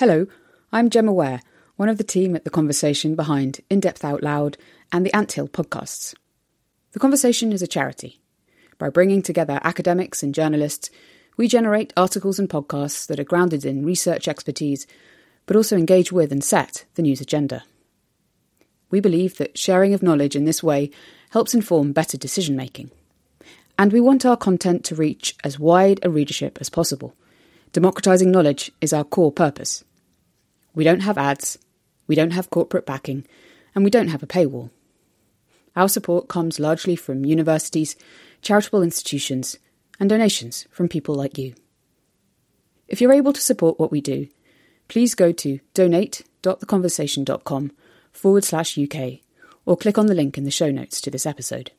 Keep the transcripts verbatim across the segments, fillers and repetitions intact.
Hello, I'm Gemma Ware, one of the team at The Conversation behind In Depth Out Loud and the Ant Hill podcasts. The Conversation is a charity. By bringing together academics and journalists, we generate articles and podcasts that are grounded in research expertise, but also engage with and set the news agenda. We believe that sharing of knowledge in this way helps inform better decision-making. And we want our content to reach as wide a readership as possible. Democratising knowledge is our core purpose. We don't have ads, we don't have corporate backing, and we don't have a paywall. Our support comes largely from universities, charitable institutions, and donations from people like you. If you're able to support what we do, please go to donate.theconversation.com forward slash UK or click on the link in the show notes to this episode.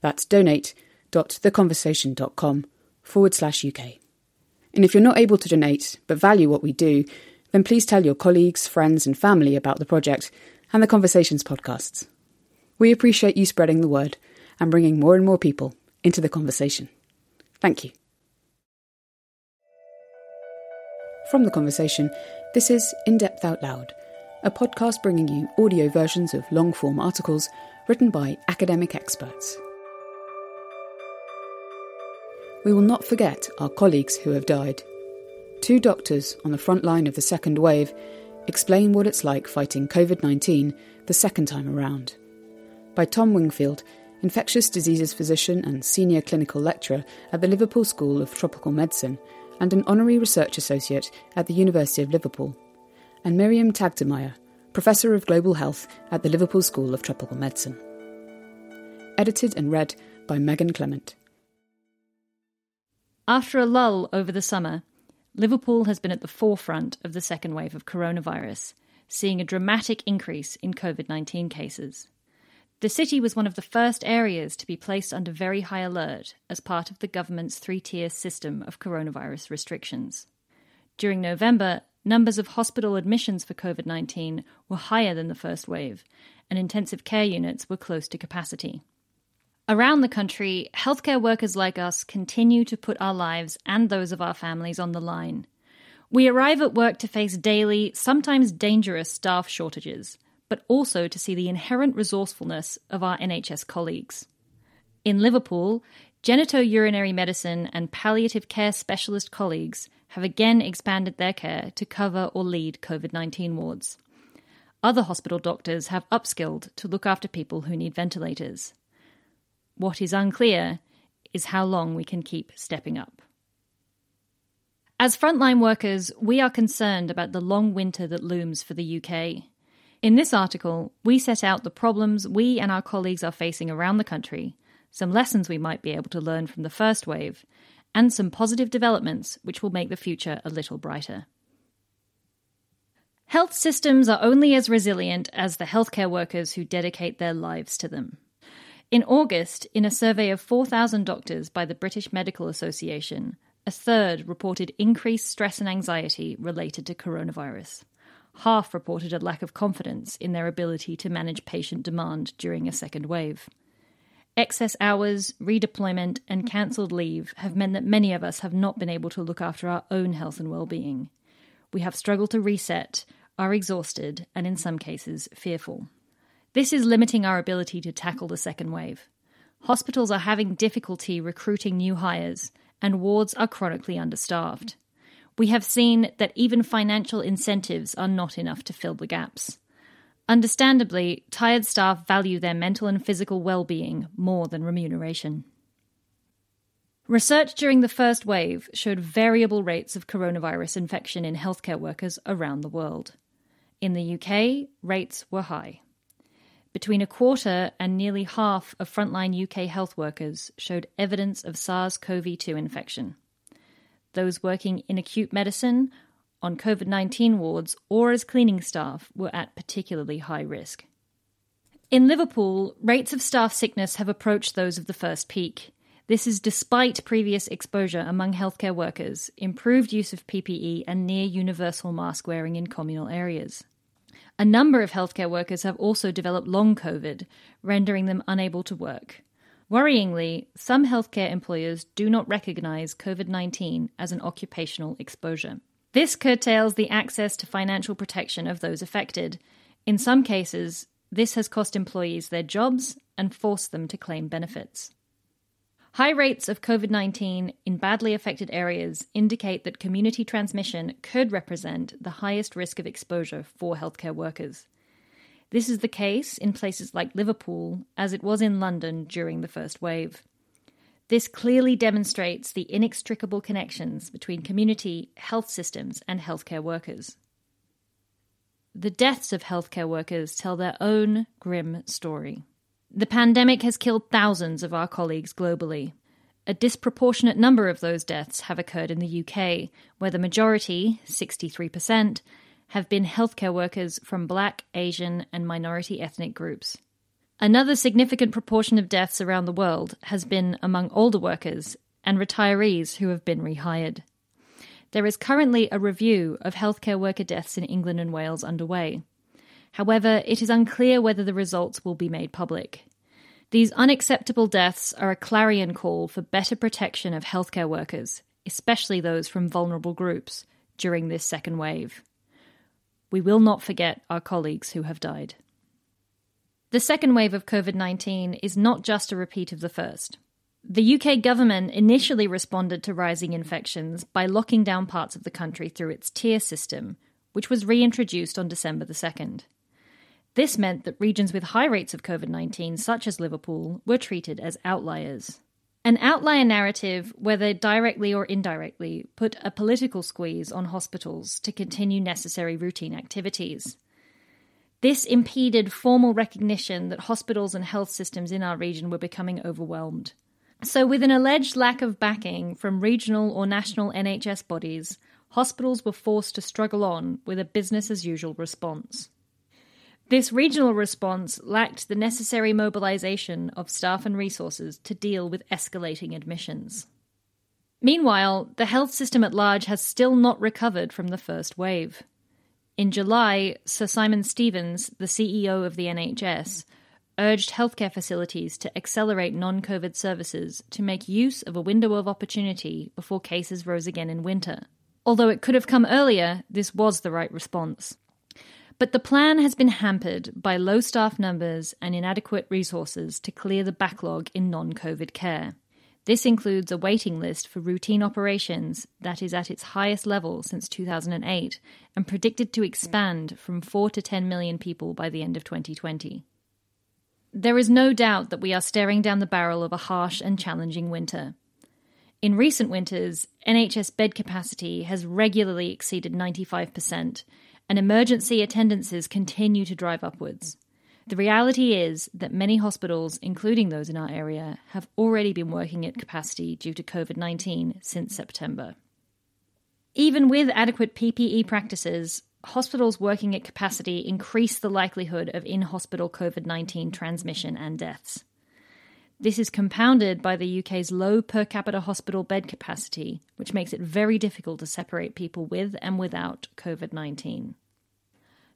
That's donate.theconversation.com forward slash UK. And if you're not able to donate but value what we do, then please tell your colleagues, friends and family about the project and the Conversations podcasts. We appreciate you spreading the word and bringing more and more people into the conversation. Thank you. From The Conversation, this is In Depth Out Loud, a podcast bringing you audio versions of long-form articles written by academic experts. We will not forget our colleagues who have died. Two doctors on the front line of the second wave explain what it's like fighting COVID nineteen the second time around. By Tom Wingfield, infectious diseases physician and senior clinical lecturer at the Liverpool School of Tropical Medicine and an honorary research associate at the University of Liverpool, and Miriam Tagdimayer, professor of global health at the Liverpool School of Tropical Medicine. Edited and read by Megan Clement. After a lull over the summer, Liverpool has been at the forefront of the second wave of coronavirus, seeing a dramatic increase in COVID nineteen cases. The city was one of the first areas to be placed under very high alert as part of the government's three-tier system of coronavirus restrictions. During November, numbers of hospital admissions for COVID nineteen were higher than the first wave, and intensive care units were close to capacity. Around the country, healthcare workers like us continue to put our lives and those of our families on the line. We arrive at work to face daily, sometimes dangerous staff shortages, but also to see the inherent resourcefulness of our N H S colleagues. In Liverpool, genitourinary medicine and palliative care specialist colleagues have again expanded their care to cover or lead COVID nineteen wards. Other hospital doctors have upskilled to look after people who need ventilators. What is unclear is how long we can keep stepping up. As frontline workers, we are concerned about the long winter that looms for the U K. In this article, we set out the problems we and our colleagues are facing around the country, some lessons we might be able to learn from the first wave, and some positive developments which will make the future a little brighter. Health systems are only as resilient as the healthcare workers who dedicate their lives to them. In August, in a survey of four thousand doctors by the British Medical Association, a third reported increased stress and anxiety related to coronavirus. Half reported a lack of confidence in their ability to manage patient demand during a second wave. Excess hours, redeployment, and cancelled leave have meant that many of us have not been able to look after our own health and well-being. We have struggled to reset, are exhausted, and in some cases, fearful. This is limiting our ability to tackle the second wave. Hospitals are having difficulty recruiting new hires, and wards are chronically understaffed. We have seen that even financial incentives are not enough to fill the gaps. Understandably, tired staff value their mental and physical well-being more than remuneration. Research during the first wave showed variable rates of coronavirus infection in healthcare workers around the world. In the U K, rates were high. Between a quarter and nearly half of frontline U K health workers showed evidence of SARS-C o V two infection. Those working in acute medicine, on COVID nineteen wards, or as cleaning staff were at particularly high risk. In Liverpool, rates of staff sickness have approached those of the first peak. This is despite previous exposure among healthcare workers, improved use of P P E and near universal mask wearing in communal areas. A number of healthcare workers have also developed long COVID, rendering them unable to work. Worryingly, some healthcare employers do not recognise COVID nineteen as an occupational exposure. This curtails the access to financial protection of those affected. In some cases, this has cost employees their jobs and forced them to claim benefits. High rates of COVID nineteen in badly affected areas indicate that community transmission could represent the highest risk of exposure for healthcare workers. This is the case in places like Liverpool, as it was in London during the first wave. This clearly demonstrates the inextricable connections between community, health systems and healthcare workers. The deaths of healthcare workers tell their own grim story. The pandemic has killed thousands of our colleagues globally. A disproportionate number of those deaths have occurred in the U K, where the majority, sixty-three percent, have been healthcare workers from Black, Asian and minority ethnic groups. Another significant proportion of deaths around the world has been among older workers and retirees who have been rehired. There is currently a review of healthcare worker deaths in England and Wales underway. However, it is unclear whether the results will be made public. These unacceptable deaths are a clarion call for better protection of healthcare workers, especially those from vulnerable groups, during this second wave. We will not forget our colleagues who have died. The second wave of COVID nineteen is not just a repeat of the first. The U K government initially responded to rising infections by locking down parts of the country through its tier system, which was reintroduced on December the second. This meant that regions with high rates of COVID nineteen, such as Liverpool, were treated as outliers. An outlier narrative, whether directly or indirectly, put a political squeeze on hospitals to continue necessary routine activities. This impeded formal recognition that hospitals and health systems in our region were becoming overwhelmed. So, with an alleged lack of backing from regional or national N H S bodies, hospitals were forced to struggle on with a business-as-usual response. This regional response lacked the necessary mobilisation of staff and resources to deal with escalating admissions. Meanwhile, the health system at large has still not recovered from the first wave. In July, Sir Simon Stevens, the C E O of the N H S, urged healthcare facilities to accelerate non-COVID services to make use of a window of opportunity before cases rose again in winter. Although it could have come earlier, this was the right response. But the plan has been hampered by low staff numbers and inadequate resources to clear the backlog in non-COVID care. This includes a waiting list for routine operations that is at its highest level since two thousand eight and predicted to expand from four to ten million people by the end of twenty twenty. There is no doubt that we are staring down the barrel of a harsh and challenging winter. In recent winters, N H S bed capacity has regularly exceeded ninety-five percent, and emergency attendances continue to drive upwards. The reality is that many hospitals, including those in our area, have already been working at capacity due to COVID nineteen since September. Even with adequate P P E practices, hospitals working at capacity increase the likelihood of in-hospital COVID nineteen transmission and deaths. This is compounded by the U K's low per capita hospital bed capacity, which makes it very difficult to separate people with and without COVID nineteen.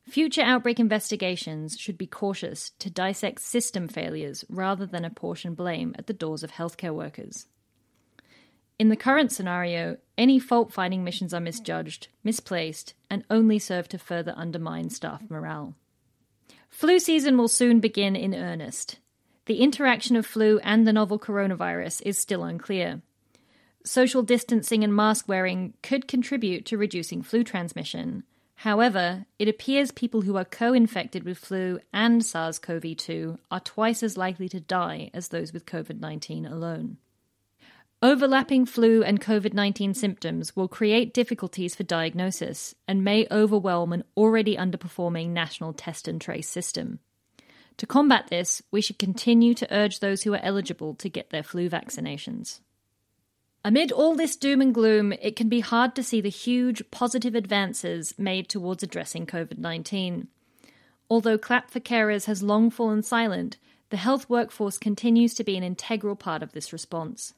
Future outbreak investigations should be cautious to dissect system failures rather than apportion blame at the doors of healthcare workers. In the current scenario, any fault-finding missions are misjudged, misplaced, and only serve to further undermine staff morale. Flu season will soon begin in earnest. The interaction of flu and the novel coronavirus is still unclear. Social distancing and mask wearing could contribute to reducing flu transmission. However, it appears people who are co-infected with flu and SARS-CoV two are twice as likely to die as those with COVID nineteen alone. Overlapping flu and COVID nineteen symptoms will create difficulties for diagnosis and may overwhelm an already underperforming national test and trace system. To combat this, we should continue to urge those who are eligible to get their flu vaccinations. Amid all this doom and gloom, it can be hard to see the huge positive advances made towards addressing COVID nineteen. Although Clap for Carers has long fallen silent, the health workforce continues to be an integral part of this response.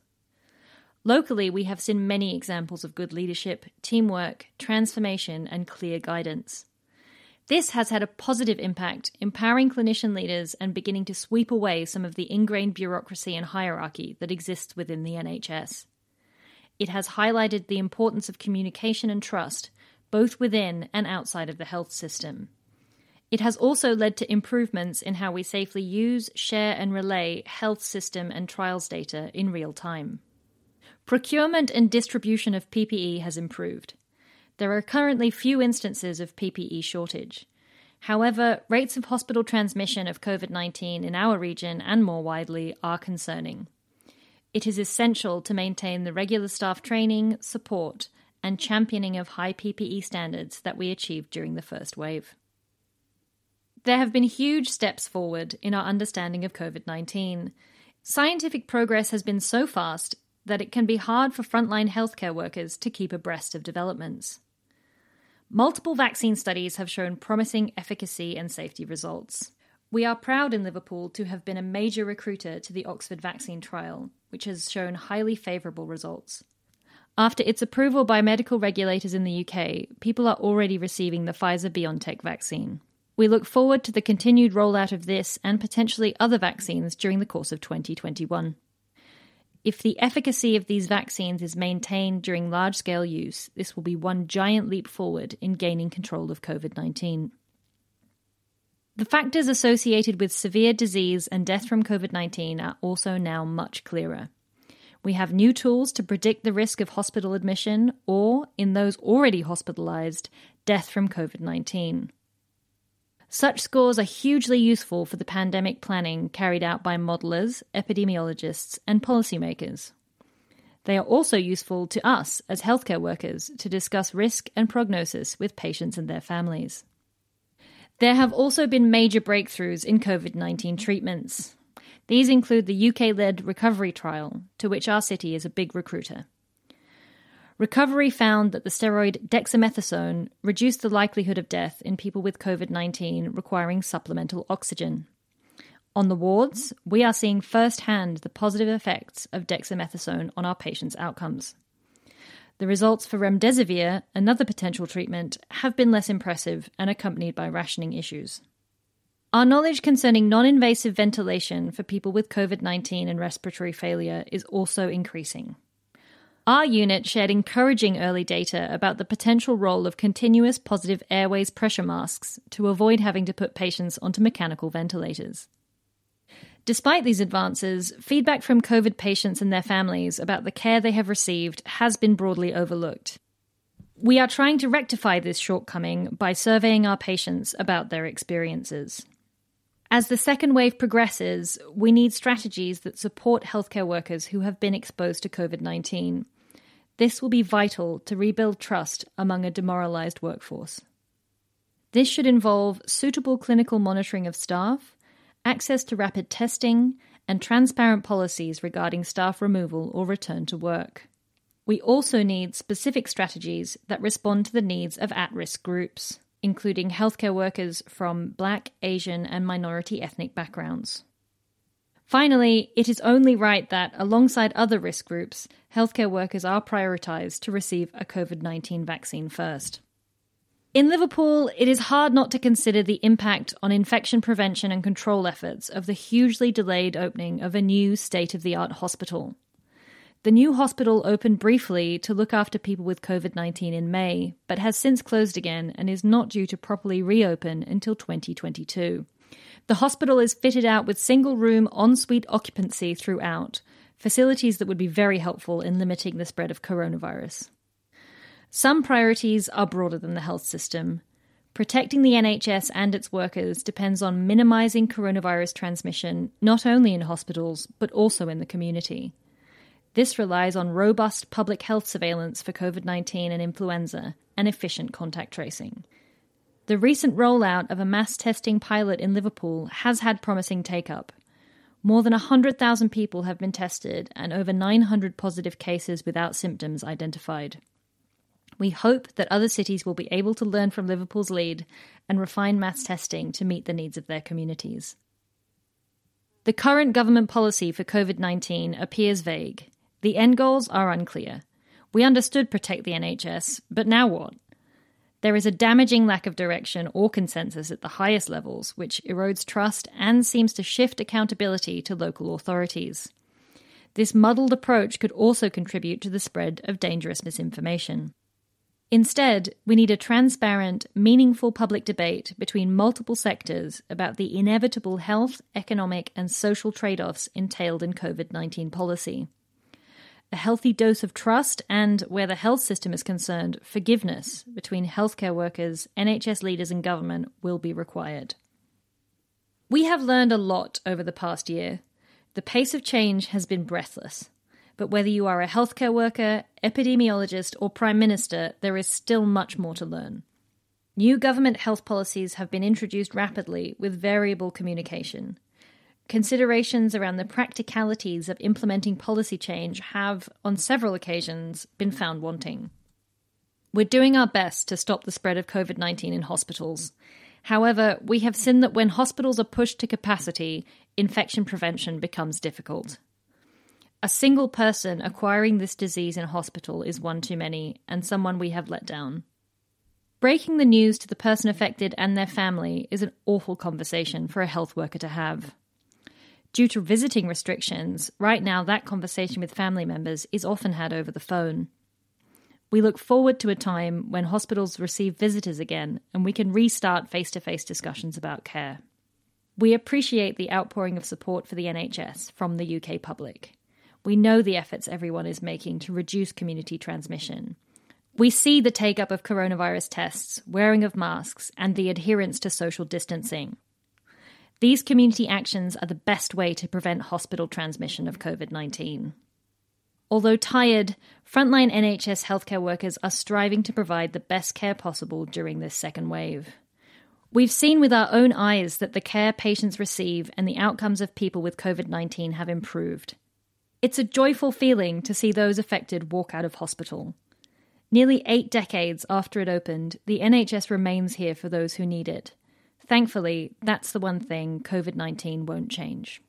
Locally, we have seen many examples of good leadership, teamwork, transformation, and clear guidance. This has had a positive impact, empowering clinician leaders and beginning to sweep away some of the ingrained bureaucracy and hierarchy that exists within the N H S. It has highlighted the importance of communication and trust, both within and outside of the health system. It has also led to improvements in how we safely use, share and relay health system and trials data in real time. Procurement and distribution of P P E has improved. There are currently few instances of P P E shortage. However, rates of hospital transmission of COVID nineteen in our region and more widely are concerning. It is essential to maintain the regular staff training, support, and championing of high P P E standards that we achieved during the first wave. There have been huge steps forward in our understanding of COVID nineteen. Scientific progress has been so fast that it can be hard for frontline healthcare workers to keep abreast of developments. Multiple vaccine studies have shown promising efficacy and safety results. We are proud in Liverpool to have been a major recruiter to the Oxford vaccine trial, which has shown highly favourable results. After its approval by medical regulators in the U K, people are already receiving the Pfizer-BioNTech vaccine. We look forward to the continued rollout of this and potentially other vaccines during the course of twenty twenty-one. If the efficacy of these vaccines is maintained during large-scale use, this will be one giant leap forward in gaining control of COVID nineteen. The factors associated with severe disease and death from COVID nineteen are also now much clearer. We have new tools to predict the risk of hospital admission or, in those already hospitalised, death from COVID nineteen. Such scores are hugely useful for the pandemic planning carried out by modellers, epidemiologists and policymakers. They are also useful to us as healthcare workers to discuss risk and prognosis with patients and their families. There have also been major breakthroughs in COVID nineteen treatments. These include the U K-led recovery trial, to which our city is a big recruiter. Recovery found that the steroid dexamethasone reduced the likelihood of death in people with COVID nineteen requiring supplemental oxygen. On the wards, we are seeing firsthand the positive effects of dexamethasone on our patients' outcomes. The results for remdesivir, another potential treatment, have been less impressive and accompanied by rationing issues. Our knowledge concerning non-invasive ventilation for people with COVID nineteen and respiratory failure is also increasing. Our unit shared encouraging early data about the potential role of continuous positive airways pressure masks to avoid having to put patients onto mechanical ventilators. Despite these advances, feedback from COVID patients and their families about the care they have received has been broadly overlooked. We are trying to rectify this shortcoming by surveying our patients about their experiences. As the second wave progresses, we need strategies that support healthcare workers who have been exposed to COVID nineteen. This will be vital to rebuild trust among a demoralised workforce. This should involve suitable clinical monitoring of staff, access to rapid testing, and transparent policies regarding staff removal or return to work. We also need specific strategies that respond to the needs of at-risk groups, including healthcare workers from Black, Asian, and minority ethnic backgrounds. Finally, it is only right that, alongside other risk groups, healthcare workers are prioritised to receive a COVID nineteen vaccine first. In Liverpool, it is hard not to consider the impact on infection prevention and control efforts of the hugely delayed opening of a new state-of-the-art hospital. The new hospital opened briefly to look after people with COVID nineteen in May, but has since closed again and is not due to properly reopen until twenty twenty-two. The hospital is fitted out with single-room ensuite occupancy throughout, facilities that would be very helpful in limiting the spread of coronavirus. Some priorities are broader than the health system. Protecting the N H S and its workers depends on minimising coronavirus transmission, not only in hospitals, but also in the community. This relies on robust public health surveillance for COVID nineteen and influenza and efficient contact tracing. The recent rollout of a mass testing pilot in Liverpool has had promising take-up. More than one hundred thousand people have been tested and over nine hundred positive cases without symptoms identified. We hope that other cities will be able to learn from Liverpool's lead and refine mass testing to meet the needs of their communities. The current government policy for COVID nineteen appears vague. The end goals are unclear. We understood protect the N H S, but now what? There is a damaging lack of direction or consensus at the highest levels, which erodes trust and seems to shift accountability to local authorities. This muddled approach could also contribute to the spread of dangerous misinformation. Instead, we need a transparent, meaningful public debate between multiple sectors about the inevitable health, economic and social trade-offs entailed in COVID nineteen policy. A healthy dose of trust and, where the health system is concerned, forgiveness between healthcare workers, N H S leaders and government will be required. We have learned a lot over the past year. The pace of change has been breathless. But whether you are a healthcare worker, epidemiologist or Prime Minister, there is still much more to learn. New government health policies have been introduced rapidly with variable communication. Considerations around the practicalities of implementing policy change have, on several occasions, been found wanting. We're doing our best to stop the spread of COVID nineteen in hospitals. However, we have seen that when hospitals are pushed to capacity, infection prevention becomes difficult. A single person acquiring this disease in hospital is one too many, and someone we have let down. Breaking the news to the person affected and their family is an awful conversation for a health worker to have. Due to visiting restrictions, right now that conversation with family members is often had over the phone. We look forward to a time when hospitals receive visitors again and we can restart face-to-face discussions about care. We appreciate the outpouring of support for the N H S from the U K public. We know the efforts everyone is making to reduce community transmission. We see the take-up of coronavirus tests, wearing of masks, and the adherence to social distancing. These community actions are the best way to prevent hospital transmission of COVID nineteen. Although tired, frontline N H S healthcare workers are striving to provide the best care possible during this second wave. We've seen with our own eyes that the care patients receive and the outcomes of people with COVID nineteen have improved. It's a joyful feeling to see those affected walk out of hospital. Nearly eight decades after it opened, the N H S remains here for those who need it. Thankfully, that's the one thing COVID nineteen won't change.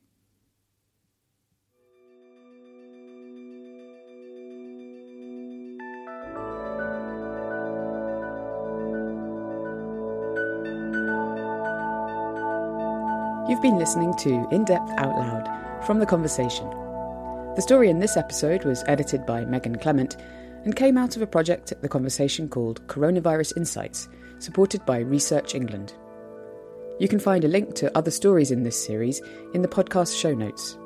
You've been listening to In Depth Out Loud from The Conversation. The story in this episode was edited by Megan Clement and came out of a project at The Conversation called Coronavirus Insights, supported by Research England. You can find a link to other stories in this series in the podcast show notes.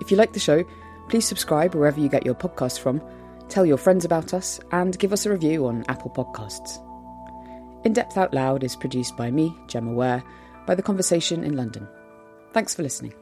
If you like the show, please subscribe wherever you get your podcasts from, tell your friends about us, and give us a review on Apple Podcasts. In Depth Out Loud is produced by me, Gemma Ware, by The Conversation in London. Thanks for listening.